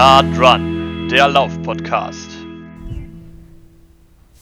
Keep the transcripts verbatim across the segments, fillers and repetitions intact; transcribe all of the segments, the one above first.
Nah dran, der Lauf-Podcast.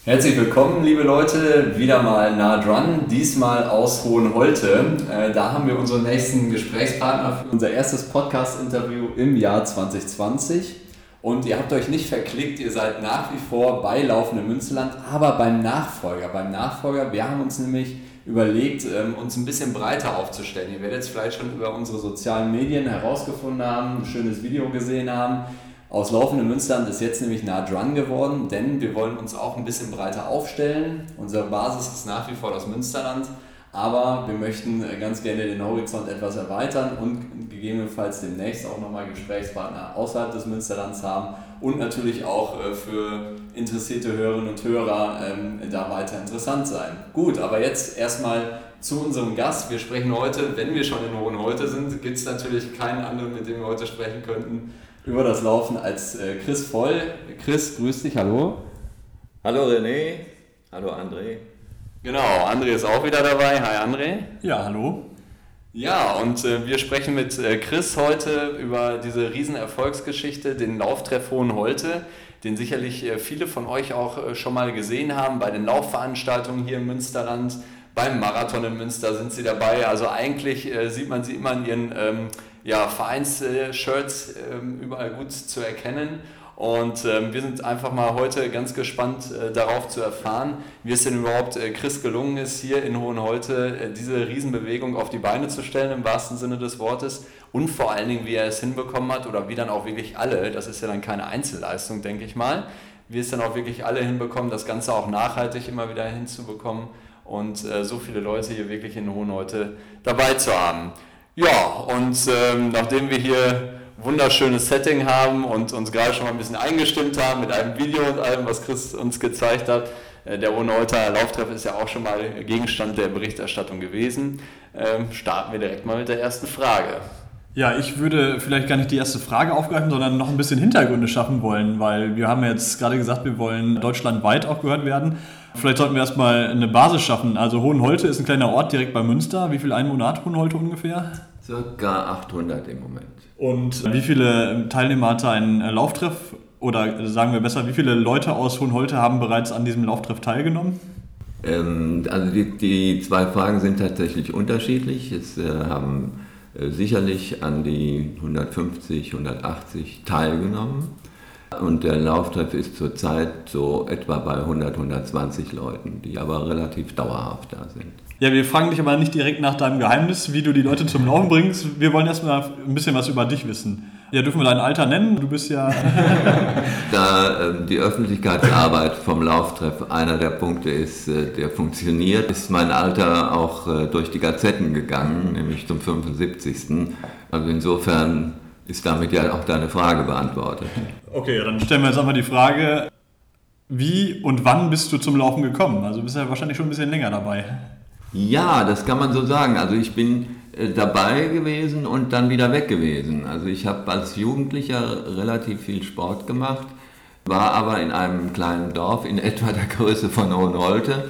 Herzlich willkommen, liebe Leute, wieder mal Nah dran, diesmal aus Hohenholte. Da haben wir unseren nächsten Gesprächspartner für unser erstes Podcast-Interview im Jahr zwanzig zwanzig. Und ihr habt euch nicht verklickt, ihr seid nach wie vor bei Laufendes Münzeland, aber beim Nachfolger. Beim Nachfolger, wir haben uns nämlich überlegt, uns ein bisschen breiter aufzustellen. Ihr werdet es vielleicht schon über unsere sozialen Medien herausgefunden haben, ein schönes Video gesehen haben. Aus Laufendem Münsterland ist jetzt nämlich Nah dran geworden, denn wir wollen uns auch ein bisschen breiter aufstellen. Unsere Basis ist nach wie vor das Münsterland, aber wir möchten ganz gerne den Horizont etwas erweitern und gegebenenfalls demnächst auch nochmal Gesprächspartner außerhalb des Münsterlands haben und natürlich auch für interessierte Hörerinnen und Hörer ähm, da weiter interessant sein. Gut, aber jetzt erstmal zu unserem Gast. Wir sprechen heute, wenn wir schon in Hohenholte sind, gibt es natürlich keinen anderen, mit dem wir heute sprechen könnten, über das Laufen als äh, Chris Voll. Chris, grüß dich, hallo. Hallo René, hallo André. Genau, André ist auch wieder dabei. Hi André. Ja, hallo. Ja, und äh, wir sprechen mit äh, Chris heute über diese riesen Erfolgsgeschichte, den Lauftreff Hohenholte, den sicherlich äh, viele von euch auch äh, schon mal gesehen haben bei den Laufveranstaltungen hier im Münsterland. Beim Marathon in Münster sind sie dabei. Also eigentlich äh, sieht man sie immer in ihren ähm, ja, Vereins-Shirts äh, überall gut zu erkennen. Und ähm, wir sind einfach mal heute ganz gespannt äh, darauf zu erfahren, wie es denn überhaupt äh, Chris gelungen ist, hier in Hohenholte äh, diese Riesenbewegung auf die Beine zu stellen, im wahrsten Sinne des Wortes. Und vor allen Dingen, wie er es hinbekommen hat oder wie dann auch wirklich alle, das ist ja dann keine Einzelleistung, denke ich mal, wie es dann auch wirklich alle hinbekommen, das Ganze auch nachhaltig immer wieder hinzubekommen und äh, so viele Leute hier wirklich in Hohenholte dabei zu haben. Ja, und ähm, nachdem wir hier wunderschönes Setting haben und uns gerade schon mal ein bisschen eingestimmt haben mit einem Video und allem, was Chris uns gezeigt hat. Der Hohenholter Lauftreff ist ja auch schon mal Gegenstand der Berichterstattung gewesen. Ähm, starten wir direkt mal mit der ersten Frage. Ja, ich würde vielleicht gar nicht die erste Frage aufgreifen, sondern noch ein bisschen Hintergründe schaffen wollen, weil wir haben jetzt gerade gesagt, wir wollen deutschlandweit auch gehört werden. Vielleicht sollten wir erstmal eine Basis schaffen. Also Hohenholte ist ein kleiner Ort direkt bei Münster. Wie viel Einwohner hat Hohenholte ungefähr? Circa achthundert im Moment. Und wie viele Teilnehmer hatte ein Lauftreff? Oder sagen wir besser, wie viele Leute aus Hohenholte haben bereits an diesem Lauftreff teilgenommen? Ähm, also die, die zwei Fragen sind tatsächlich unterschiedlich. Es äh, haben äh, sicherlich an die hundertfünfzig, hundertachtzig teilgenommen. Und der Lauftreff ist zurzeit so etwa bei hundert, hundertzwanzig Leuten, die aber relativ dauerhaft da sind. Ja, wir fragen dich aber nicht direkt nach deinem Geheimnis, wie du die Leute zum Laufen bringst. Wir wollen erstmal ein bisschen was über dich wissen. Ja, dürfen wir dein Alter nennen? Du bist ja... Da äh, die Öffentlichkeitsarbeit vom Lauftreff einer der Punkte ist, äh, der funktioniert, ist mein Alter auch äh, durch die Gazetten gegangen, nämlich zum fünfundsiebzigsten Also insofern ist damit ja auch deine Frage beantwortet. Okay, dann stellen wir jetzt einmal die Frage, wie und wann bist du zum Laufen gekommen? Also bist du ja wahrscheinlich schon ein bisschen länger dabei. Ja, das kann man so sagen. Also ich bin äh, dabei gewesen und dann wieder weg gewesen. Also ich habe als Jugendlicher relativ viel Sport gemacht, war aber in einem kleinen Dorf in etwa der Größe von Hohenholte.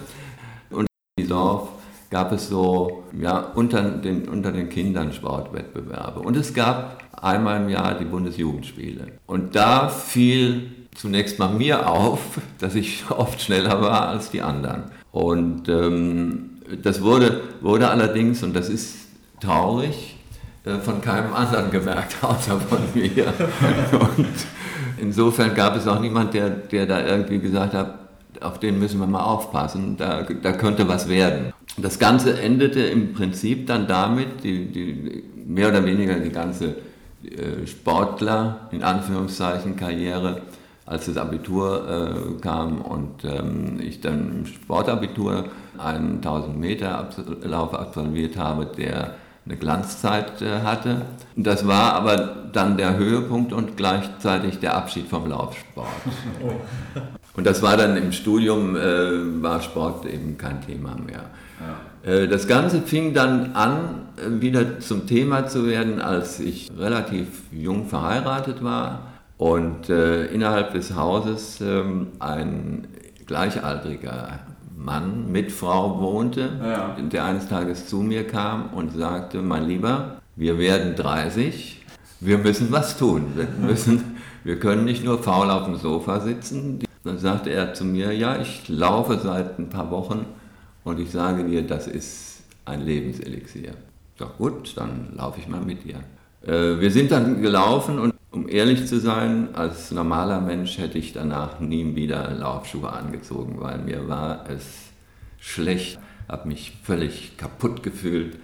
Und in diesem Dorf gab es so ja, unter, den, unter den Kindern Sportwettbewerbe. Und es gab einmal im Jahr die Bundesjugendspiele. Und da fiel zunächst mal mir auf, dass ich oft schneller war als die anderen. Und ähm, das wurde, wurde allerdings, und das ist traurig, von keinem anderen gemerkt, außer von mir. Und insofern gab es auch niemand, der, der da irgendwie gesagt hat, auf den müssen wir mal aufpassen, da, da könnte was werden. Das Ganze endete im Prinzip dann damit, die, die, mehr oder weniger die ganze Sportler, in Anführungszeichen, Karriere, als das Abitur äh, kam und ähm, ich dann im Sportabitur einen tausend Meter Lauf absolviert habe, der eine Glanzzeit äh, hatte. Das war aber dann der Höhepunkt und gleichzeitig der Abschied vom Laufsport. Oh. Und das war dann im Studium, äh, war Sport eben kein Thema mehr. Ja. Äh, das Ganze fing dann an, äh, wieder zum Thema zu werden, als ich relativ jung verheiratet war. Und äh, innerhalb des Hauses ähm, ein gleichaltriger Mann mit Frau wohnte, ja. Der eines Tages zu mir kam und sagte, mein Lieber, wir werden dreißig wir müssen was tun. Wir, müssen, wir können nicht nur faul auf dem Sofa sitzen. Dann sagte er zu mir, ja, ich laufe seit ein paar Wochen und ich sage dir, das ist ein Lebenselixier. Ja gut, dann laufe ich mal mit dir. Äh, wir sind dann gelaufen und um ehrlich zu sein, als normaler Mensch hätte ich danach nie wieder Laufschuhe angezogen, weil mir war es schlecht, habe mich völlig kaputt gefühlt.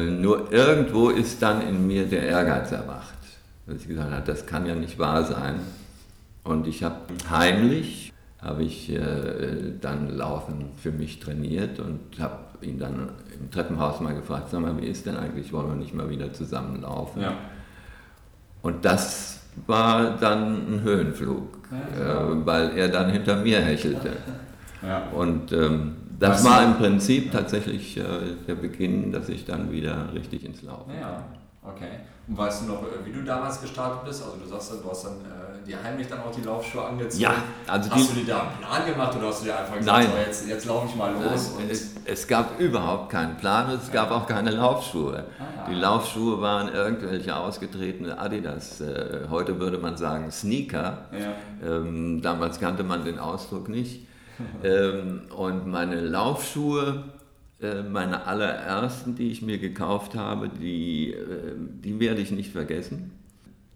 Nur irgendwo ist dann in mir der Ehrgeiz erwacht, dass ich gesagt habe, das kann ja nicht wahr sein. Und ich habe heimlich, habe ich äh, dann Laufen für mich trainiert und habe ihn dann im Treppenhaus mal gefragt, sag mal, wie ist denn eigentlich, wollen wir nicht mal wieder zusammen laufen? Ja. Und das war dann ein Höhenflug, ja, äh, weil er dann hinter mir hechelte. Ja. Und ähm, das war im Prinzip tatsächlich äh, der Beginn, dass ich dann wieder richtig ins Laufen kam. Ja, okay. Und weißt du noch, wie du damals gestartet bist? Also du sagst, du hast dann äh, dir heimlich dann auch die Laufschuhe angezogen. Ja, also hast die, du dir da einen Plan gemacht oder hast du dir einfach gesagt, nein, so, jetzt, jetzt laufe ich mal los? Nein, und es, es gab überhaupt keinen Plan und es gab auch keine Laufschuhe. Ah, ja. Die Laufschuhe waren irgendwelche ausgetretene Adidas. Äh, heute würde man sagen Sneaker. Ja. Ähm, damals kannte man den Ausdruck nicht. ähm, und meine Laufschuhe, äh, meine allerersten, die ich mir gekauft habe, die, äh, die werde ich nicht vergessen.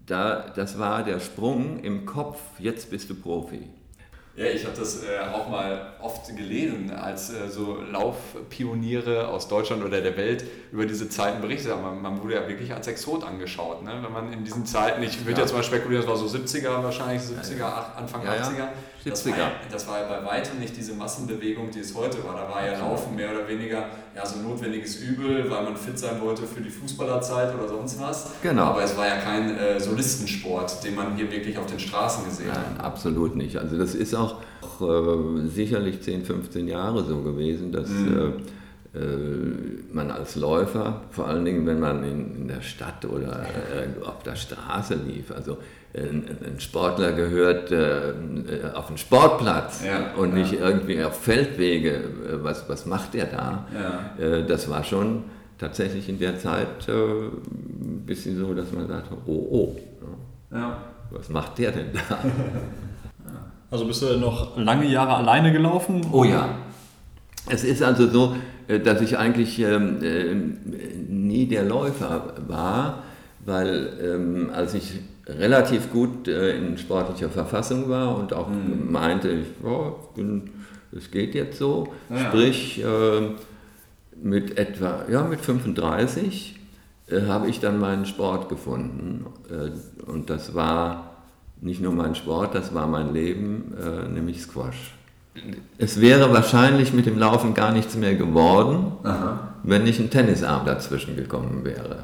Da, das war der Sprung im Kopf, jetzt bist du Profi. Ja, ich habe das äh, auch mal oft gelesen, als äh, so Laufpioniere aus Deutschland oder der Welt über diese Zeiten berichtet haben. Man, man wurde ja wirklich als Exot angeschaut, ne? Wenn man in diesen Zeiten, ich würde ja. jetzt mal spekulieren, das war so siebziger wahrscheinlich, siebziger, ja, ja. Anfang ja, achtziger. Ja. Das war, ja, das war ja bei weitem nicht diese Massenbewegung, die es heute war. Da war ja Laufen mehr oder weniger ja, so ein notwendiges Übel, weil man fit sein wollte für die Fußballerzeit oder sonst was. Genau. Aber es war ja kein äh, Solistensport, den man hier wirklich auf den Straßen gesehen Nein, hat. Absolut nicht. Also das ist auch äh, sicherlich zehn, fünfzehn Jahre so gewesen, dass mhm. äh, äh, man als Läufer, vor allen Dingen wenn man in, in der Stadt oder äh, auf der Straße lief, also ein Sportler gehört äh, auf den Sportplatz ja, und nicht ja. irgendwie auf Feldwege. Was, was macht der da? Ja. Äh, das war schon tatsächlich in der Zeit äh, ein bisschen so, dass man sagt, oh, oh, ja. was macht der denn da? Also bist du noch lange Jahre alleine gelaufen? Oh ja. Es ist also so, dass ich eigentlich äh, nie der Läufer war, weil ähm, als ich relativ gut äh, in sportlicher Verfassung war und auch mhm. meinte, ich, oh, es geht jetzt so, ja. sprich äh, mit etwa, ja mit fünfunddreißig äh, habe ich dann meinen Sport gefunden äh, und das war nicht nur mein Sport, das war mein Leben, äh, nämlich Squash. Es wäre wahrscheinlich mit dem Laufen gar nichts mehr geworden, Aha. wenn nicht ein Tennisarm dazwischen gekommen wäre.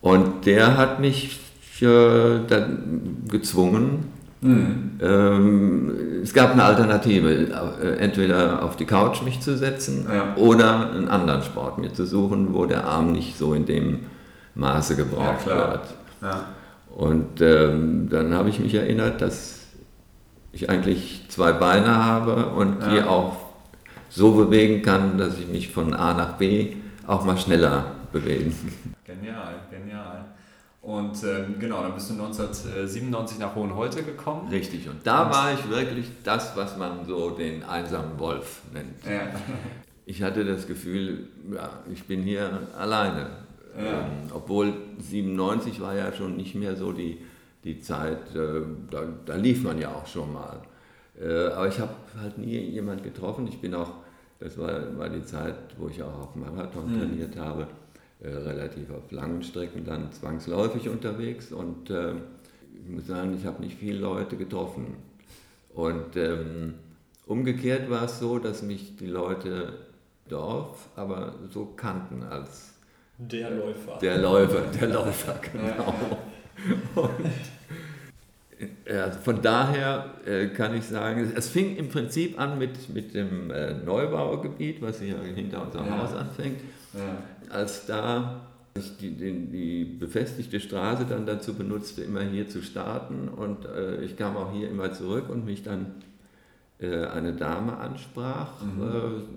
Und der hat mich äh, dann gezwungen. Mhm. Ähm, es gab eine Alternative, entweder auf die Couch mich zu setzen ja. oder einen anderen Sport mir zu suchen, wo der Arm nicht so in dem Maße gebraucht ja, wird. Ja. Und ähm, dann habe ich mich erinnert, dass ich eigentlich zwei Beine habe und ja. die auch so bewegen kann, dass ich mich von A nach B auch mal schneller bewegen. Genial, genial. Und ähm, genau, dann bist du neunzehnhundertsiebenundneunzig nach Hohenholte gekommen. Richtig, und da und war ich wirklich das, was man so den einsamen Wolf nennt. Ja. Ich hatte das Gefühl, ja, ich bin hier alleine. Ja. Ähm, obwohl siebenundneunzig war ja schon nicht mehr so die, die Zeit, äh, da, da lief man ja auch schon mal. Äh, aber ich habe halt nie jemanden getroffen. Ich bin auch, das war, war die Zeit, wo ich auch auf Marathon mhm. trainiert habe. Äh, relativ auf langen Strecken dann zwangsläufig unterwegs und äh, ich muss sagen, ich habe nicht viele Leute getroffen. Und ähm, umgekehrt war es so, dass mich die Leute Dorf aber so kannten als der Läufer. Der Läufer, der Läufer, genau. Und, äh, von daher äh, kann ich sagen, es fing im Prinzip an mit, mit dem äh, Neubaugebiet, was hier hinter unserem ja. Haus anfängt. Ja. Als da ich die, die, die befestigte Straße dann dazu benutzte, immer hier zu starten und äh, ich kam auch hier immer zurück und mich dann äh, eine Dame ansprach mhm.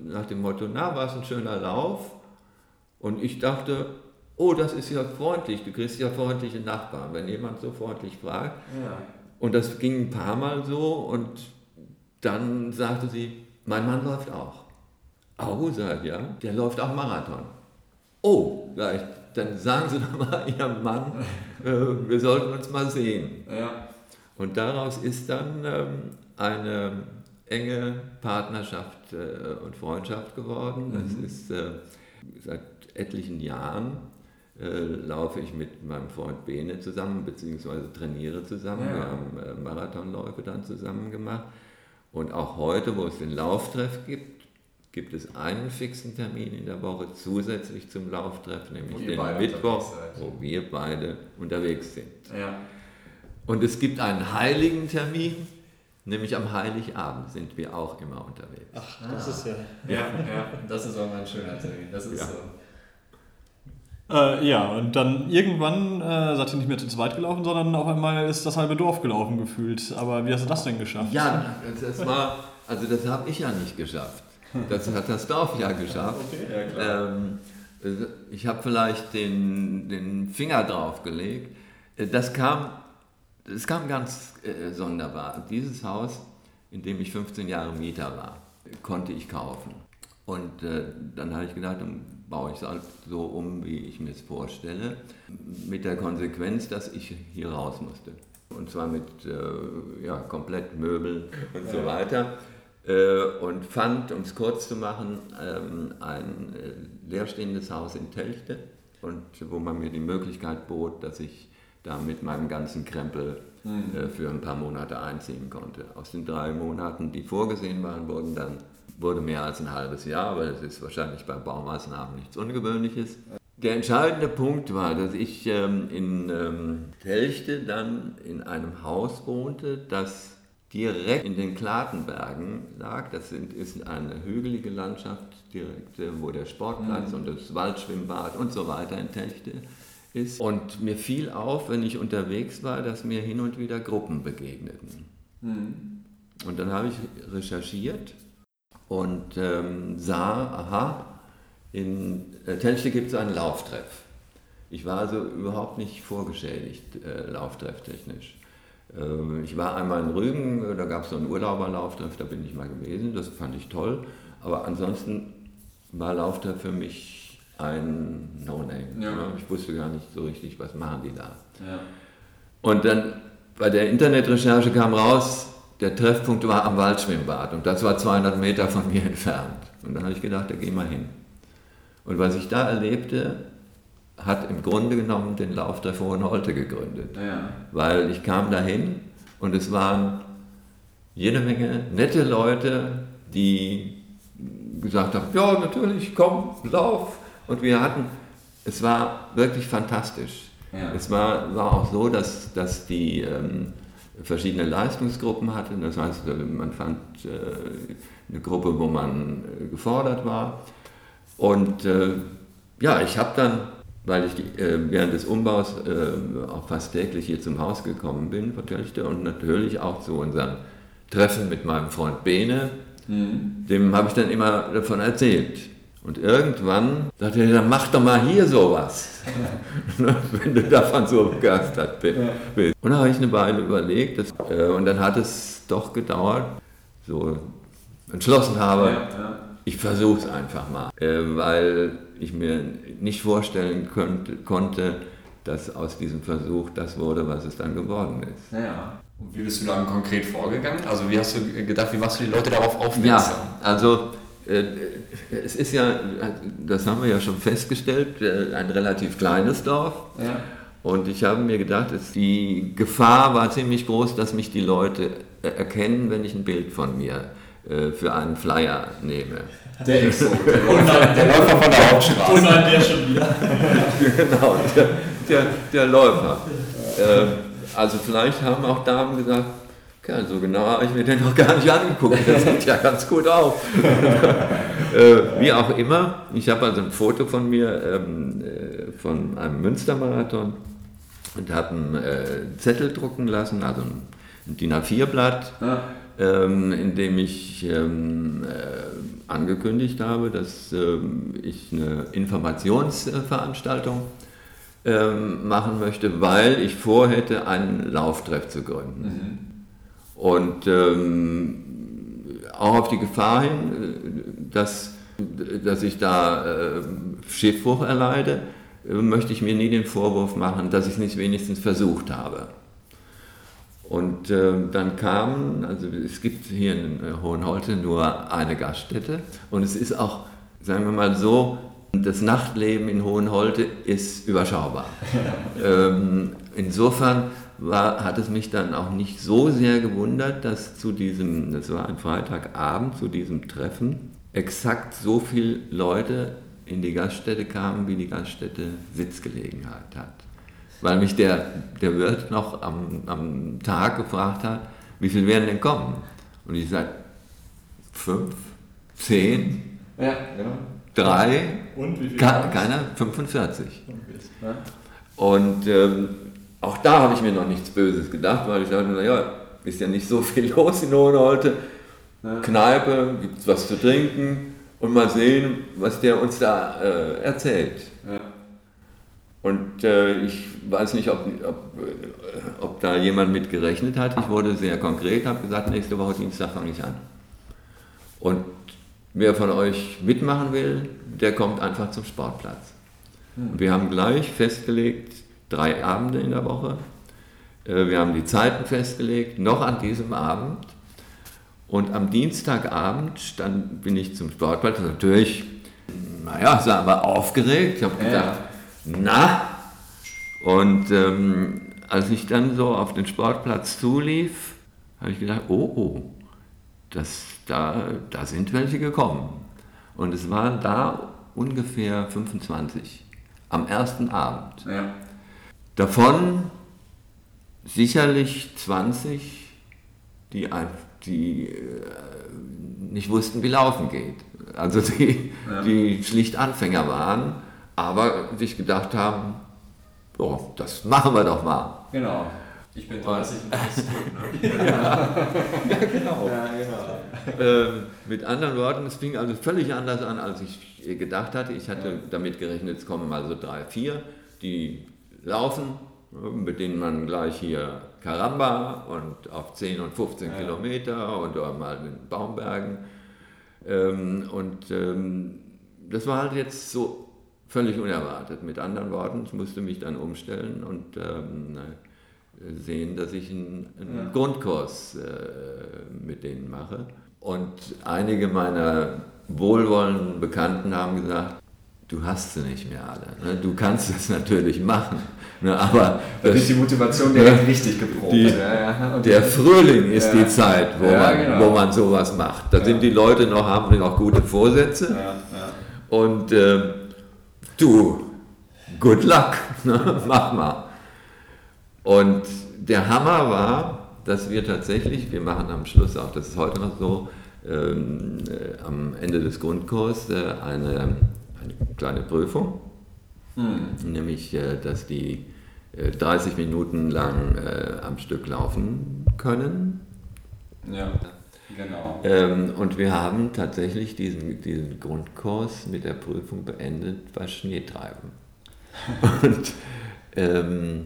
äh, nach dem Motto, na, war es ein schöner Lauf? Und ich dachte, oh, das ist ja freundlich, du kriegst ja freundliche Nachbarn, wenn jemand so freundlich fragt. Ja. Und das ging ein paar Mal so und dann sagte sie, mein Mann läuft auch. Oh, sagt ja, der läuft auch Marathon. Oh, gleich, dann sagen Sie doch mal Ihrem Mann, äh, wir sollten uns mal sehen. Ja. Und daraus ist dann ähm, eine enge Partnerschaft äh, und Freundschaft geworden. Das mhm. ist äh, seit etlichen Jahren äh, laufe ich mit meinem Freund Bene zusammen, beziehungsweise trainiere zusammen. Ja. Wir haben äh, Marathonläufe dann zusammen gemacht. Und auch heute, wo es den Lauftreff gibt, gibt es einen fixen Termin in der Woche zusätzlich zum Lauftreff, nämlich den Mittwoch, wo wir beide unterwegs sind. Ja. Und es gibt einen heiligen Termin, nämlich am Heiligabend sind wir auch immer unterwegs. Ach, das ah. ist ja. Ja, ja, das ist auch ein schöner Termin. Das ist ja. so. Äh, ja, und dann irgendwann äh, seid ihr nicht mehr zu zweit gelaufen, sondern auf einmal ist das halbe Dorf gelaufen gefühlt. Aber wie hast du das denn geschafft? Ja, das war, also das habe ich ja nicht geschafft. Das hat das Dorf ja geschafft. Okay, ja, klar. Ähm, ich habe vielleicht den, den Finger drauf gelegt. Das kam, das kam ganz äh, sonderbar. Dieses Haus, in dem ich fünfzehn Jahre Mieter war, konnte ich kaufen. Und äh, dann habe ich gedacht, dann baue ich es halt so um, wie ich mir es vorstelle. Mit der Konsequenz, dass ich hier raus musste. Und zwar mit äh, ja, komplett Möbeln und so weiter. Und fand, um es kurz zu machen, ein leerstehendes Haus in Telgte, und wo man mir die Möglichkeit bot, dass ich da mit meinem ganzen Krempel mhm. für ein paar Monate einziehen konnte. Aus den drei Monaten, die vorgesehen waren, wurden dann, wurde mehr als ein halbes Jahr, aber das ist wahrscheinlich bei Baumaßnahmen nichts Ungewöhnliches. Der entscheidende Punkt war, dass ich in Telgte dann in einem Haus wohnte, das direkt in den Klatenbergen lag. Das sind, ist eine hügelige Landschaft, direkt wo der Sportplatz mhm. und das Waldschwimmbad und so weiter in Telgte ist. Und mir fiel auf, wenn ich unterwegs war, dass mir hin und wieder Gruppen begegneten. Mhm. Und dann habe ich recherchiert und ähm, sah, aha, in äh, Telgte gibt es einen Lauftreff. Ich war also überhaupt nicht vorgeschädigt, äh, lauftrefftechnisch. Ich war einmal in Rügen, da gab es so einen Urlauberlauftreff, da bin ich mal gewesen, das fand ich toll. Aber ansonsten war Lauftreff für mich ein No-Name. Ja. Ich wusste gar nicht so richtig, was machen die da. Ja. Und dann bei der Internetrecherche kam raus, der Treffpunkt war am Waldschwimmbad und das war zweihundert Meter von mir entfernt. Und dann habe ich gedacht, da geh mal hin. Und was ich da erlebte, hat im Grunde genommen den Lauftreff Hohenholte gegründet. Ja. Weil ich kam dahin und es waren jede Menge nette Leute, die gesagt haben, ja natürlich, komm, lauf. Und wir hatten, es war wirklich fantastisch. Ja. Es war, war auch so, dass, dass die ähm, verschiedene Leistungsgruppen hatten. Das heißt, man fand äh, eine Gruppe, wo man äh, gefordert war. Und äh, ja, ich habe dann, weil ich während des Umbaus auch fast täglich hier zum Haus gekommen bin, und natürlich auch zu unserem Treffen mit meinem Freund Bene, mhm. dem habe ich dann immer davon erzählt. Und irgendwann sagte er, dann mach doch mal hier sowas, wenn du davon so begeistert bist. Ja. Und dann habe ich eine Weile überlegt, dass, und dann hat es doch gedauert, so entschlossen habe, ja, ja. ich versuche es einfach mal, weil ich mir nicht vorstellen könnte, konnte, dass aus diesem Versuch das wurde, was es dann geworden ist. Ja. Und wie bist du dann konkret vorgegangen? Also wie hast du gedacht, wie machst du die Leute darauf aufmerksam? Ja, also äh, es ist ja, das haben wir ja schon festgestellt, äh, ein relativ kleines Dorf. Ja. Und ich habe mir gedacht, die Gefahr war ziemlich groß, dass mich die Leute erkennen, wenn ich ein Bild von mir äh, für einen Flyer nehme. Der ist so. Unheim, der Läufer von der Hauptstraße. Unheim, der schon wieder. Genau, der, der, der Läufer. Ähm, also vielleicht haben auch Damen gesagt, okay, so genau habe ich mir den noch gar nicht angeguckt, das sieht ja ganz gut aus. äh, wie auch immer, ich habe also ein Foto von mir, ähm, äh, von einem Münstermarathon und habe einen äh, Zettel drucken lassen, also ein, ein D I N A vier Blatt, ah. ähm, in dem ich ähm, äh, angekündigt habe, dass ähm, ich eine Informationsveranstaltung ähm, machen möchte, weil ich vorhätte, einen Lauftreff zu gründen. Mhm. Und ähm, auch auf die Gefahr hin, dass, dass ich da äh, Schiffbruch erleide, äh, möchte ich mir nie den Vorwurf machen, dass ich es nicht wenigstens versucht habe. Und äh, dann kamen, also es gibt hier in Hohenholte nur eine Gaststätte und es ist auch, sagen wir mal so, das Nachtleben in Hohenholte ist überschaubar. ähm, insofern war, hat es mich dann auch nicht so sehr gewundert, dass zu diesem, das war ein Freitagabend, zu diesem Treffen exakt so viele Leute in die Gaststätte kamen, wie die Gaststätte Sitzgelegenheit hat. Weil mich der, der Wirt noch am, am Tag gefragt hat, wie viel werden denn kommen? Und ich sagte, fünf, zehn, ja, genau. drei, und wie viel ke- keiner, fünfundvierzig. Ja. Und ähm, auch da habe ich mir noch nichts Böses gedacht, weil ich dachte, naja, ist ja nicht so viel los in Hohenholte. Ja. Kneipe, gibt es was zu trinken und mal sehen, was der uns da äh, erzählt. Ja. Und äh, ich weiß nicht, ob, ob, ob da jemand mit gerechnet hat. Ich wurde sehr konkret, habe gesagt, nächste Woche Dienstag fange ich an. Und wer von euch mitmachen will, der kommt einfach zum Sportplatz. Und wir haben gleich festgelegt, drei Abende in der Woche. Äh, wir haben die Zeiten festgelegt, noch an diesem Abend. Und am Dienstagabend stand, bin ich zum Sportplatz. Natürlich, naja, sagen wir aufgeregt. Ich habe gedacht, äh. Na, und ähm, als ich dann so auf den Sportplatz zulief, habe ich gedacht, oh, oh, das, da, da sind welche gekommen. Und es waren da ungefähr fünfundzwanzig am ersten Abend. Ja. Davon sicherlich zwanzig, die, die äh, nicht wussten, wie Laufen geht. Also die, ja. die schlicht Anfänger waren. Aber sich gedacht haben, oh, das machen wir doch mal. Genau. Ich bin dreißig und das tut, ne? ja. ja, genau. Ja, genau. Ähm, mit anderen Worten, es fing also völlig anders an, als ich gedacht hatte. Ich hatte ja. damit gerechnet, es kommen mal so drei, vier, die laufen, mit denen man gleich hier Karamba und auf zehn und fünfzehn ja. Kilometer und mal in Baumbergen. Ähm, und ähm, das war halt jetzt so völlig unerwartet. Mit anderen Worten, ich musste mich dann umstellen und ähm, sehen, dass ich einen, einen ja. Grundkurs äh, mit denen mache. Und einige meiner wohlwollenden Bekannten haben gesagt, du hast sie nicht mehr alle. Ne? Du kannst das natürlich machen. Ne? Aber da ist die Motivation direkt richtig geprobt. Die, ja, ja. Der Frühling ist ja. die Zeit, wo, ja, man, genau. wo man sowas macht. Da ja. sind die Leute noch, haben noch gute Vorsätze. Ja, ja. Und äh, du, good luck, ne? Mach mal. Und der Hammer war, dass wir tatsächlich, wir machen am Schluss auch, das ist heute noch so, ähm, äh, am Ende des Grundkurses äh, eine, eine kleine Prüfung, mhm. nämlich, äh, dass die äh, dreißig Minuten lang äh, am Stück laufen können. Ja. Genau. Ähm, und wir haben tatsächlich diesen, diesen Grundkurs mit der Prüfung beendet bei Schneetreiben. Und ähm,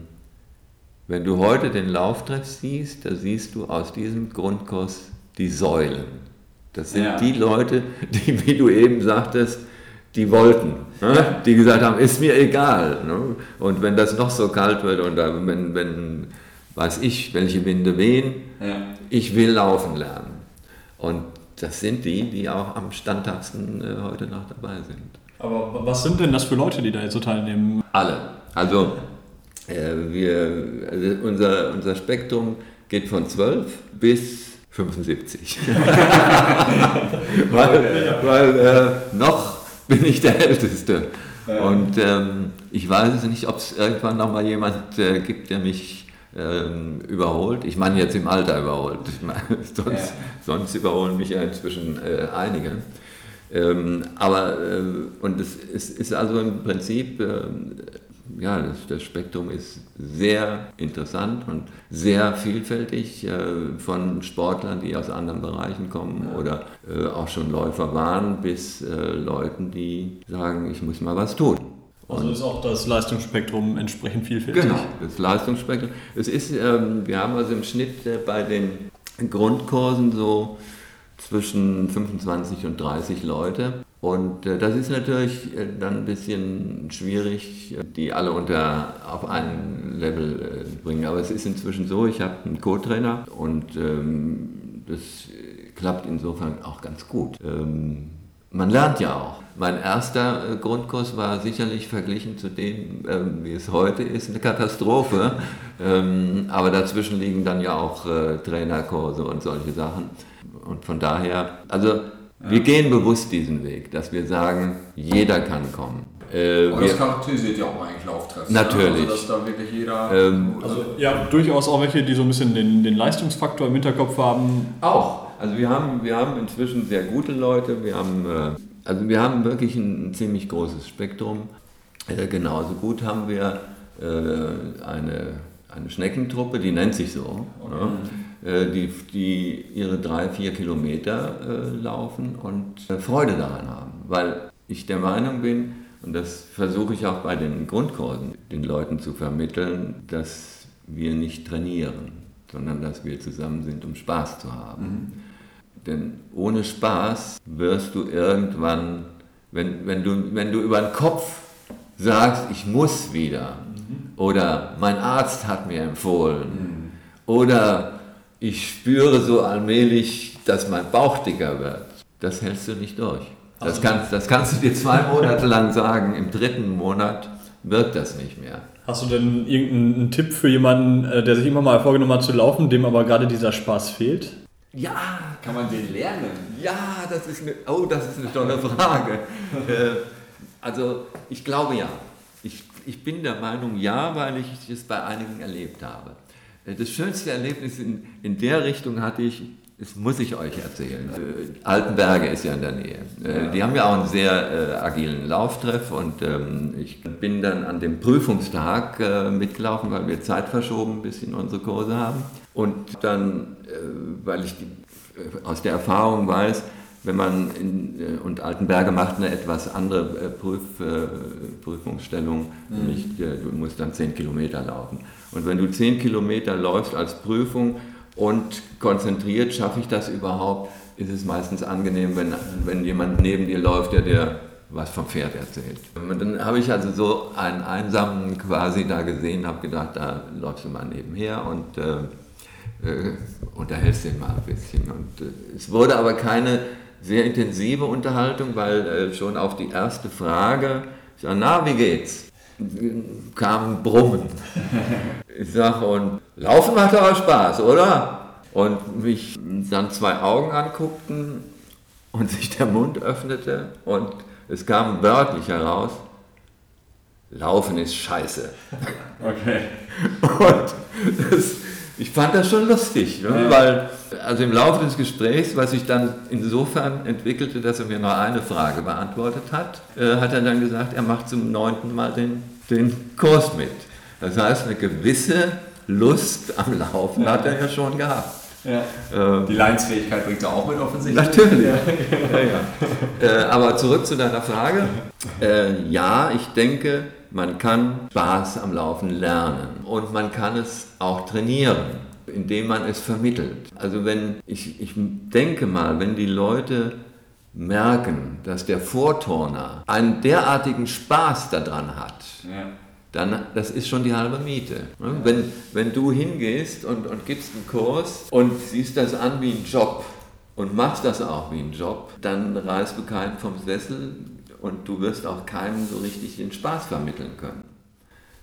wenn du heute den Lauftreff siehst, da siehst du aus diesem Grundkurs die Säulen. Das sind ja. die Leute, die, wie du eben sagtest, die wollten, ne? Die gesagt haben, ist mir egal. Ne? Und wenn das noch so kalt wird und wenn, wenn weiß ich, welche Winde wehen, ja. ich will laufen lernen. Und das sind die, die auch am standhaftesten äh, heute noch dabei sind. Aber was sind denn das für Leute, die da jetzt so teilnehmen? Alle. Also, äh, wir, also unser, unser Spektrum geht von zwölf bis fünfundsiebzig. weil weil äh, noch bin ich der Älteste. Ja. Und ähm, ich weiß nicht, ob es irgendwann noch mal jemand äh, gibt, der mich überholt. Ich meine jetzt im Alter überholt. Meine, sonst, ja. sonst überholen mich ja inzwischen äh, einige. Ähm, aber äh, und es, es ist also im Prinzip, äh, ja, das, das Spektrum ist sehr interessant und sehr vielfältig äh, von Sportlern, die aus anderen Bereichen kommen ja. oder äh, auch schon Läufer waren, bis äh, Leuten, die sagen, ich muss mal was tun. Also ist auch das Leistungsspektrum entsprechend vielfältig. Genau, das Leistungsspektrum. Es ist, ähm, wir haben also im Schnitt äh, bei den Grundkursen so zwischen fünfundzwanzig und dreißig Leute. Und äh, das ist natürlich äh, dann ein bisschen schwierig, die alle unter auf ein Level äh, bringen. Aber es ist inzwischen so, ich habe einen Co-Trainer und ähm, das klappt insofern auch ganz gut. Ähm, Man lernt ja auch. Mein erster äh, Grundkurs war sicherlich verglichen zu dem, ähm, wie es heute ist, eine Katastrophe. Ähm, aber dazwischen liegen dann ja auch äh, Trainerkurse und solche Sachen. Und von daher, also ja. wir gehen bewusst diesen Weg, dass wir sagen, jeder kann kommen. Äh, und das charakterisiert ja auch eigentlich Lauftreff. Natürlich. Also, dass da wirklich jeder... Ähm, also ja, durchaus auch welche, die so ein bisschen den, den Leistungsfaktor im Hinterkopf haben. Auch. Also wir haben, wir haben inzwischen sehr gute Leute, wir haben, also wir haben wirklich ein, ein ziemlich großes Spektrum. Äh, genauso gut haben wir äh, eine, eine Schneckentruppe, die nennt sich so, okay. ne? äh, die, die ihre drei, vier Kilometer äh, laufen und äh, Freude daran haben. Weil ich der Meinung bin, und das versuche ich auch bei den Grundkursen den Leuten zu vermitteln, dass wir nicht trainieren, sondern dass wir zusammen sind, um Spaß zu haben. Mhm. Denn ohne Spaß wirst du irgendwann, wenn, wenn, du, wenn du über den Kopf sagst, ich muss wieder, mhm. oder mein Arzt hat mir empfohlen, mhm. oder ich spüre so allmählich, dass mein Bauch dicker wird, das hältst du nicht durch. Das kannst, das kannst du dir zwei Monate lang sagen, im dritten Monat wirkt das nicht mehr. Hast du denn irgendeinen Tipp für jemanden, der sich immer mal vorgenommen hat zu laufen, dem aber gerade dieser Spaß fehlt? Ja, kann man den lernen? Ja, das ist eine, oh, das ist eine tolle Frage. Also ich glaube ja. Ich, ich bin der Meinung ja, weil ich es bei einigen erlebt habe. Das schönste Erlebnis in, in der Richtung hatte ich, das muss ich euch erzählen. Altenberge ist ja in der Nähe. Ja. Die haben ja auch einen sehr äh, agilen Lauftreff und ähm, ich bin dann an dem Prüfungstag äh, mitgelaufen, weil wir Zeit verschoben, bis in unsere Kurse haben. Und dann, äh, weil ich die, äh, aus der Erfahrung weiß, wenn man, in, äh, und Altenberge macht eine etwas andere äh, Prüf, äh, Prüfungsstellung, mhm. nämlich äh, du musst dann zehn Kilometer laufen. Und wenn du zehn Kilometer läufst als Prüfung, und konzentriert, schaffe ich das überhaupt, ist es meistens angenehm, wenn, wenn jemand neben dir läuft, der dir was vom Pferd erzählt. Und dann habe ich also so einen Einsamen quasi da gesehen, habe gedacht, da läufst du mal nebenher und äh, äh, unterhältst dich mal ein bisschen. Und äh, es wurde aber keine sehr intensive Unterhaltung, weil äh, schon auf die erste Frage, ich sage, na, wie geht's? Kam Brummen. Ich sage, und Laufen macht doch auch Spaß, oder? Und mich dann zwei Augen anguckten und sich der Mund öffnete und es kam wörtlich heraus, Laufen ist scheiße. Okay. Und das, ich fand das schon lustig, ne? Weil also im Laufe des Gesprächs, was sich dann insofern entwickelte, dass er mir noch eine Frage beantwortet hat, äh, hat er dann gesagt, er macht zum neunten Mal den, den Kurs mit. Das heißt, eine gewisse Lust am Laufen ja. hat er ja schon gehabt. Ja. Ähm, Die Leidensfähigkeit bringt er auch mit offensichtlich. Natürlich. Ja. Ja. Äh, aber zurück zu deiner Frage. Äh, ja, ich denke, man kann Spaß am Laufen lernen und man kann es auch trainieren, indem man es vermittelt. Also wenn ich, ich denke mal, wenn die Leute merken, dass der Vorturner einen derartigen Spaß daran hat, ja. dann das ist schon die halbe Miete. Ne? Ja. Wenn, wenn du hingehst und, und gibst einen Kurs und siehst das an wie einen Job und machst das auch wie einen Job, dann reißt du keinen vom Sessel und du wirst auch keinem so richtig den Spaß vermitteln können.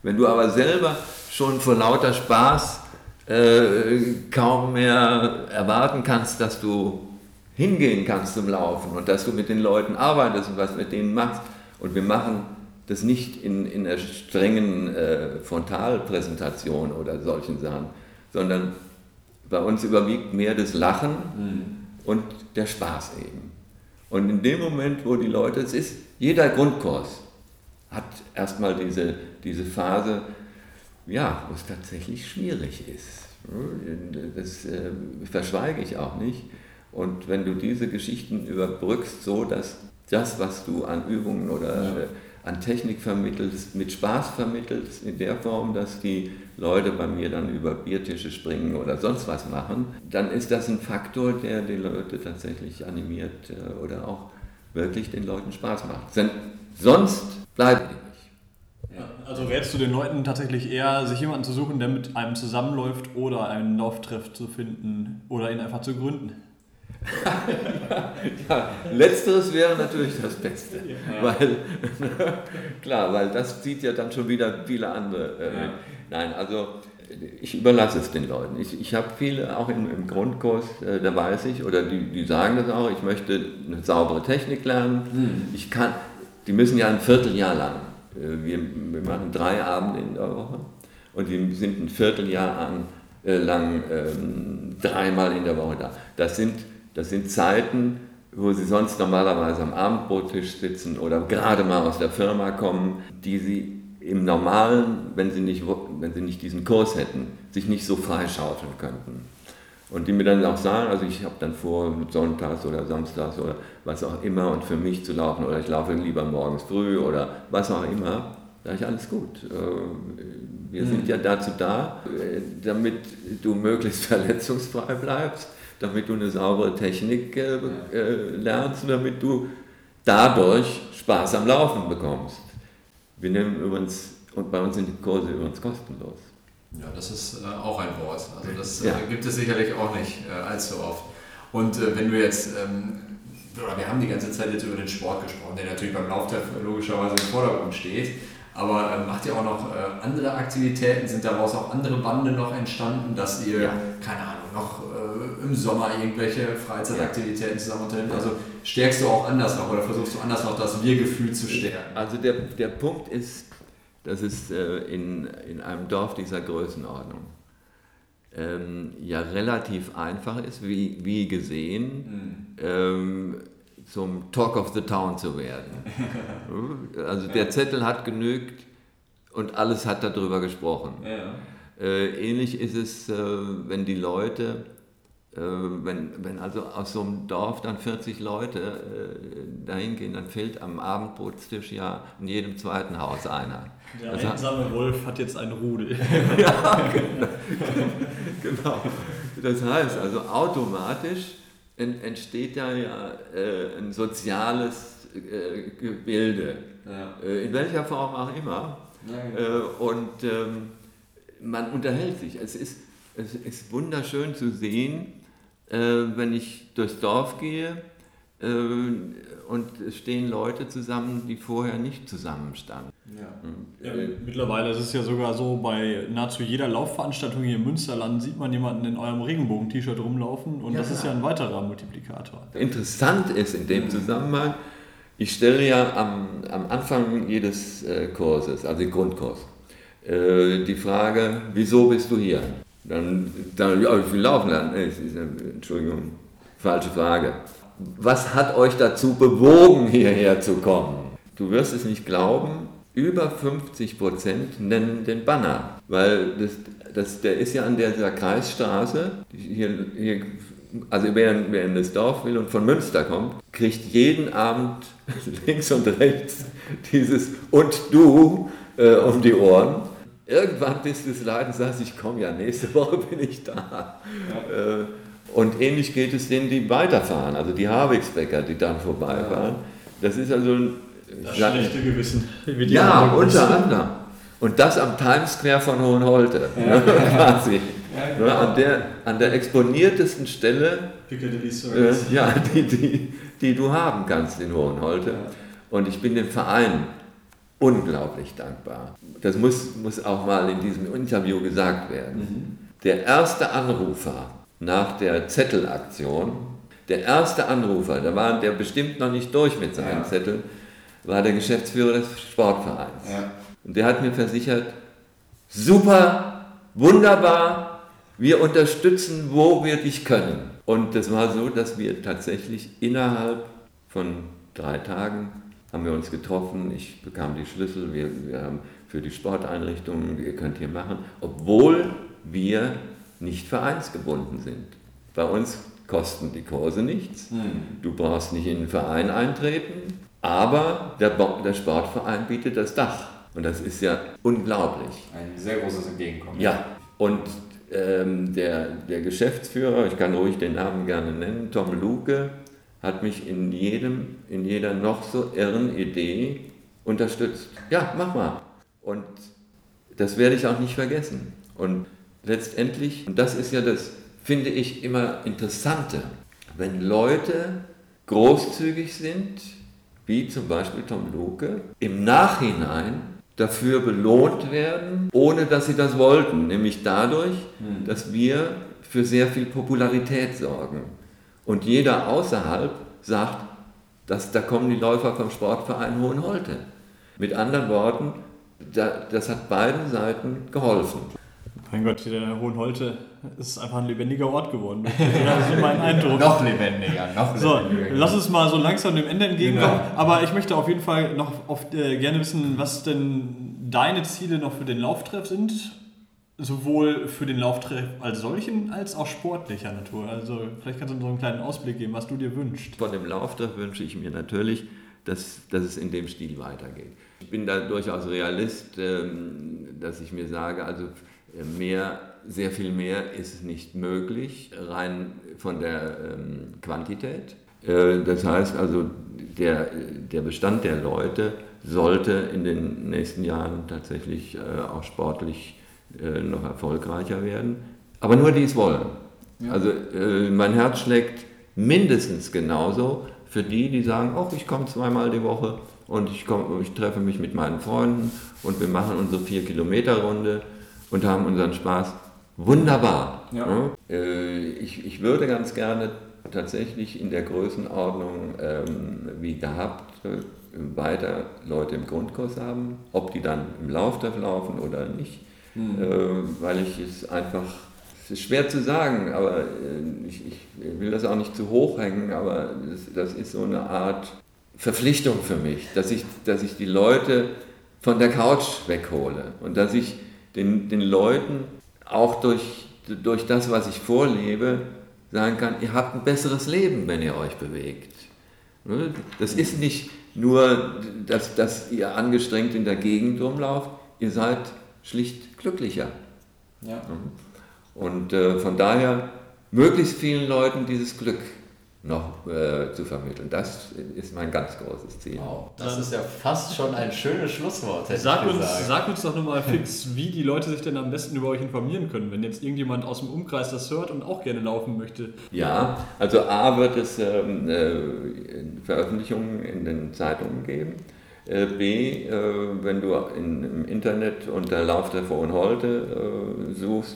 Wenn du aber selber schon vor lauter Spaß Äh, kaum mehr erwarten kannst, dass du hingehen kannst zum Laufen und dass du mit den Leuten arbeitest und was mit denen machst. Und wir machen das nicht in, in einer strengen äh, Frontalpräsentation oder solchen Sachen, sondern bei uns überwiegt mehr das Lachen mhm. und der Spaß eben. Und in dem Moment, wo die Leute, es ist, jeder Grundkurs hat erstmal diese, diese Phase, ja, wo es tatsächlich schwierig ist. Das äh, verschweige ich auch nicht. Und wenn du diese Geschichten überbrückst, so dass das, was du an Übungen oder ja. äh, an Technik vermittelt, mit Spaß vermittelt, in der Form, dass die Leute bei mir dann über Biertische springen oder sonst was machen, dann ist das ein Faktor, der die Leute tatsächlich animiert oder auch wirklich den Leuten Spaß macht. Denn sonst bleiben die nicht. Ja. Also rätst du den Leuten tatsächlich eher, sich jemanden zu suchen, der mit einem zusammenläuft oder einen Lauftreff zu finden oder ihn einfach zu gründen? ja, ja, letzteres wäre natürlich das Beste, ja. weil klar, weil das zieht ja dann schon wieder viele andere. Äh, ja. Nein, also ich überlasse es den Leuten. Ich, ich habe viele auch im, im Grundkurs, äh, da weiß ich, oder die, die sagen das auch, ich möchte eine saubere Technik lernen. Ich kann, die müssen ja ein Vierteljahr lang, äh, wir, wir machen drei Abende in der Woche und die sind ein Vierteljahr an, äh, lang ähm, dreimal in der Woche da. Das sind Das sind Zeiten, wo sie sonst normalerweise am Abendbrottisch sitzen oder gerade mal aus der Firma kommen, die sie im Normalen, wenn sie nicht, wenn sie nicht diesen Kurs hätten, sich nicht so freischaufeln könnten. Und die mir dann auch sagen, also ich habe dann vor, sonntags oder samstags oder was auch immer und für mich zu laufen oder ich laufe lieber morgens früh oder was auch immer, sage ich, alles gut. Wir sind ja dazu da, damit du möglichst verletzungsfrei bleibst, damit du eine saubere Technik äh, äh, lernst und damit du dadurch Spaß am Laufen bekommst. Wir nehmen übrigens, und bei uns sind die Kurse übrigens kostenlos. Ja, das ist äh, auch ein Wort. Also das äh, ja. gibt es sicherlich auch nicht äh, allzu oft. Und äh, wenn du jetzt, ähm, wir haben die ganze Zeit jetzt über den Sport gesprochen, der natürlich beim Lauftreff logischerweise im Vordergrund steht, aber äh, macht ihr auch noch äh, andere Aktivitäten? Sind daraus auch andere Bande noch entstanden, dass ihr, ja. keine Ahnung, noch äh, im Sommer irgendwelche Freizeitaktivitäten zusammen unternimmt? Also stärkst du auch anders noch oder versuchst du anders noch das Wir-Gefühl zu stärken? Also der, der Punkt ist, das ist äh, in, in einem Dorf dieser Größenordnung ähm, ja relativ einfach ist, wie, wie gesehen, mhm. ähm, zum Talk of the Town zu werden. Also der Zettel hat genügt und alles hat darüber gesprochen. Ja. Ähnlich ist es, wenn die Leute, wenn, wenn also aus so einem Dorf dann vierzig Leute dahin gehen, dann fehlt am Abendbrotstisch ja in jedem zweiten Haus einer. Der das einsame hat, Wolf hat jetzt einen Rudel. Ja, genau, genau. Das heißt also automatisch entsteht da ja äh, ein soziales äh, Gebilde, ja. äh, in welcher Form auch immer. Ja, ja. Äh, und ähm, man unterhält sich. Es ist, es ist wunderschön zu sehen, äh, wenn ich durchs Dorf gehe äh, und es stehen Leute zusammen, die vorher nicht zusammenstanden. Ja. Ja, mittlerweile ist es ja sogar so, bei nahezu jeder Laufveranstaltung hier im Münsterland sieht man jemanden in eurem Regenbogen-T-Shirt rumlaufen und ja, das ist ja ein weiterer Multiplikator. Interessant ist in dem Zusammenhang, ich stelle ja am, am Anfang jedes äh, Kurses, also den Grundkurs, äh, die Frage, wieso bist du hier? Dann, dann ja, ich will laufen lernen. Äh, Entschuldigung, falsche Frage. Was hat euch dazu bewogen, hierher zu kommen? Du wirst es nicht glauben, über fünfzig Prozent nennen den Banner, weil das, das, der ist ja an dieser Kreisstraße, hier, hier, also wer, wer in das Dorf will und von Münster kommt, kriegt jeden Abend links und rechts dieses und du äh, um die Ohren. Irgendwann bist du es leid und sagst, ich komme ja, nächste Woche bin ich da. Ja. Äh, und ähnlich geht es denen, die weiterfahren, also die Havix-Bäcker, die dann vorbeifahren. Das ist also ein Das schlechte Gewissen. Wie die ja, unter anderem. Und das am Times Square von Hohenholte. Ja. Quasi. Ja, genau. an, der, an der exponiertesten Stelle, äh, ja, die, die, die du haben kannst in Hohenholte. Ja. Und ich bin dem Verein unglaublich dankbar. Das muss, muss auch mal in diesem Interview gesagt werden. Mhm. Der erste Anrufer nach der Zettelaktion, der erste Anrufer, da war der bestimmt noch nicht durch mit seinen ja. Zetteln, war der Geschäftsführer des Sportvereins. Ja. Und der hat mir versichert, super, wunderbar, wir unterstützen, wo wir dich können. Und das war so, dass wir tatsächlich innerhalb von drei Tagen haben wir uns getroffen, ich bekam die Schlüssel, wir, wir haben für die Sporteinrichtungen, ihr könnt hier machen, obwohl wir nicht vereinsgebunden sind. Bei uns kosten die Kurse nichts, hm. du brauchst nicht in den Verein eintreten. Aber der, der Sportverein bietet das Dach. Und das ist ja unglaublich. Ein sehr großes Entgegenkommen. Ja, und ähm, der, der Geschäftsführer, ich kann ruhig den Namen gerne nennen, Tom Luke, hat mich in, jedem, in jeder noch so irren Idee unterstützt. Ja, mach mal. Und das werde ich auch nicht vergessen. Und letztendlich, und das ist ja das, finde ich, immer Interessante, wenn Leute großzügig sind, wie zum Beispiel Tom Luke, im Nachhinein dafür belohnt werden, ohne dass sie das wollten. Nämlich dadurch, hm. dass wir für sehr viel Popularität sorgen. Und jeder außerhalb sagt, dass, da kommen die Läufer vom Sportverein Hohenholte. Mit anderen Worten, da, das hat beiden Seiten geholfen. Mein Gott, der Hohenholte ist einfach ein lebendiger Ort geworden. Das ist mein Eindruck. Noch lebendiger, noch lebendiger. So, lass uns mal so langsam dem Ende entgegenkommen. Genau. Aber ich möchte auf jeden Fall noch oft, äh, gerne wissen, was denn deine Ziele noch für den Lauftreff sind. Sowohl für den Lauftreff als solchen, als auch sportlicher Natur. Also vielleicht kannst du uns so einen kleinen Ausblick geben, was du dir wünschst. Von dem Lauftreff wünsche ich mir natürlich, dass, dass es in dem Stil weitergeht. Ich bin da durchaus Realist, ähm, dass ich mir sage, also... Mehr, sehr viel mehr ist nicht möglich, rein von der ähm, Quantität. Äh, das heißt also, der, der Bestand der Leute sollte in den nächsten Jahren tatsächlich äh, auch sportlich äh, noch erfolgreicher werden. Aber nur die es wollen. Ja. Also äh, mein Herz schlägt mindestens genauso für die, die sagen, oh, ich komme zweimal die Woche und ich, komm, ich treffe mich mit meinen Freunden und wir machen unsere vier Kilometer Runde. Und haben unseren Spaß. Wunderbar. Ja. Ich, ich würde ganz gerne tatsächlich in der Größenordnung ähm, wie gehabt weiter Leute im Grundkurs haben, ob die dann im Lauftreff laufen oder nicht, mhm. äh, weil ich es einfach, es ist schwer zu sagen, aber ich, ich will das auch nicht zu hoch hängen, aber das, das ist so eine Art Verpflichtung für mich, dass ich, dass ich die Leute von der Couch weghole und dass ich Den, den Leuten auch durch, durch das, was ich vorlebe, sagen kann, ihr habt ein besseres Leben, wenn ihr euch bewegt. Das ist nicht nur, dass, dass ihr angestrengt in der Gegend rumlauft, ihr seid schlicht glücklicher. Ja. Und äh, von daher möglichst vielen Leuten dieses Glück noch äh, zu vermitteln. Das ist mein ganz großes Ziel. Wow, das ist ja fast schon ein schönes Schlusswort. Sag uns, sag uns doch nochmal fix, wie die Leute sich denn am besten über euch informieren können, wenn jetzt irgendjemand aus dem Umkreis das hört und auch gerne laufen möchte. Ja, also A wird es ähm, äh, Veröffentlichungen in den Zeitungen geben. Äh, B, äh, wenn du in, im Internet unter Lauftreff Hohenholte äh, suchst,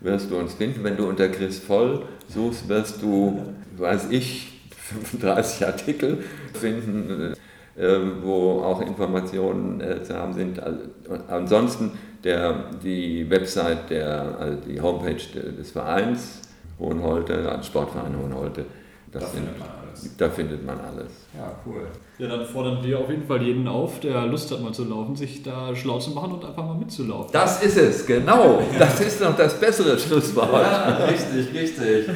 wirst du uns finden. Wenn du unter Chris Voll suchst, wirst du, weiß ich, fünfunddreißig Artikel finden, äh, wo auch Informationen äh, zu haben sind. Also, ansonsten der, die Website, der, also die Homepage des Vereins Hohenholte, also Sportverein Hohenholte, das da, sind, findet man alles. da findet man alles. Ja, cool. Ja, dann fordern wir auf jeden Fall jeden auf, der Lust hat mal zu laufen, sich da schlau zu machen und einfach mal mitzulaufen. Das ist es, genau. Das ist noch das bessere Schlusswort. Ja, richtig, richtig.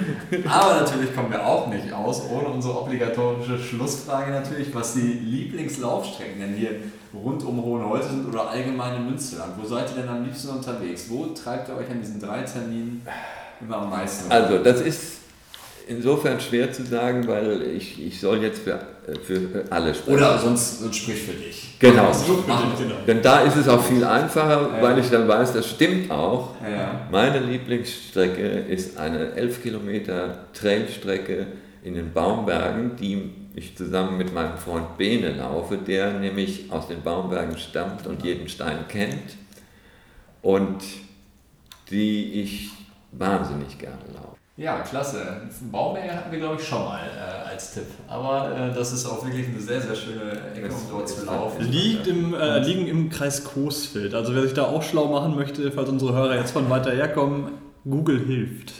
Aber natürlich kommen wir auch nicht aus, ohne unsere obligatorische Schlussfrage natürlich, was die Lieblingslaufstrecken denn hier rund um Hohenholte sind oder allgemein in Münsterland. Wo seid ihr denn am liebsten unterwegs? Wo treibt ihr euch an diesen drei Terminen immer am meisten? Also das ist insofern schwer zu sagen, weil ich, ich soll jetzt für, für alle sprechen. Oder sonst, sonst sprich für dich. Genau. Für dich, genau. Denn da ist es auch viel einfacher, ja. weil ich dann weiß, das stimmt auch. Ja. Meine Lieblingsstrecke ist eine elf Kilometer Trailstrecke in den Baumbergen, die ich zusammen mit meinem Freund Bene laufe, der nämlich aus den Baumbergen stammt und jeden Stein kennt und die ich wahnsinnig gerne laufe. Ja, klasse. Baumberge hatten wir, glaube ich, schon mal äh, als Tipp. Aber äh, das ist auch wirklich eine sehr, sehr schöne Ecke, um dort zu laufen. Liegt im, äh, liegen im Kreis Coesfeld. Also wer sich da auch schlau machen möchte, falls unsere Hörer jetzt von weiter herkommen, Google hilft.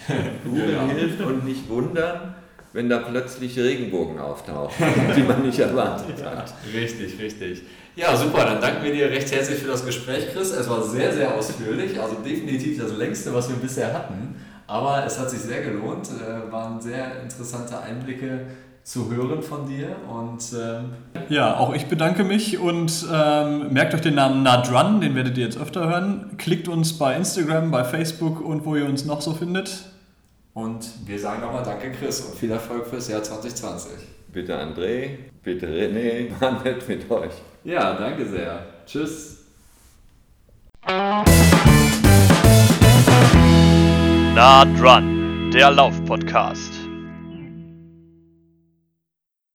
Google ja. hilft und nicht wundern, wenn da plötzlich Regenbogen auftauchen, die man nicht erwartet hat. Richtig, richtig. Ja, super, dann danken wir dir recht herzlich für das Gespräch, Chris. Es war sehr, sehr ausführlich. Also definitiv das längste, was wir bisher hatten. Aber es hat sich sehr gelohnt, waren sehr interessante Einblicke zu hören von dir. Und ähm ja, auch ich bedanke mich und ähm, merkt euch den Namen Nah dran, den werdet ihr jetzt öfter hören. Klickt uns bei Instagram, bei Facebook und wo ihr uns noch so findet. Und wir sagen nochmal danke, Chris, und viel Erfolg fürs Jahr zwanzig zwanzig. Bitte André, bitte René, war nett mit euch. Ja, danke sehr. Tschüss. Nah dran, der Lauf-Podcast.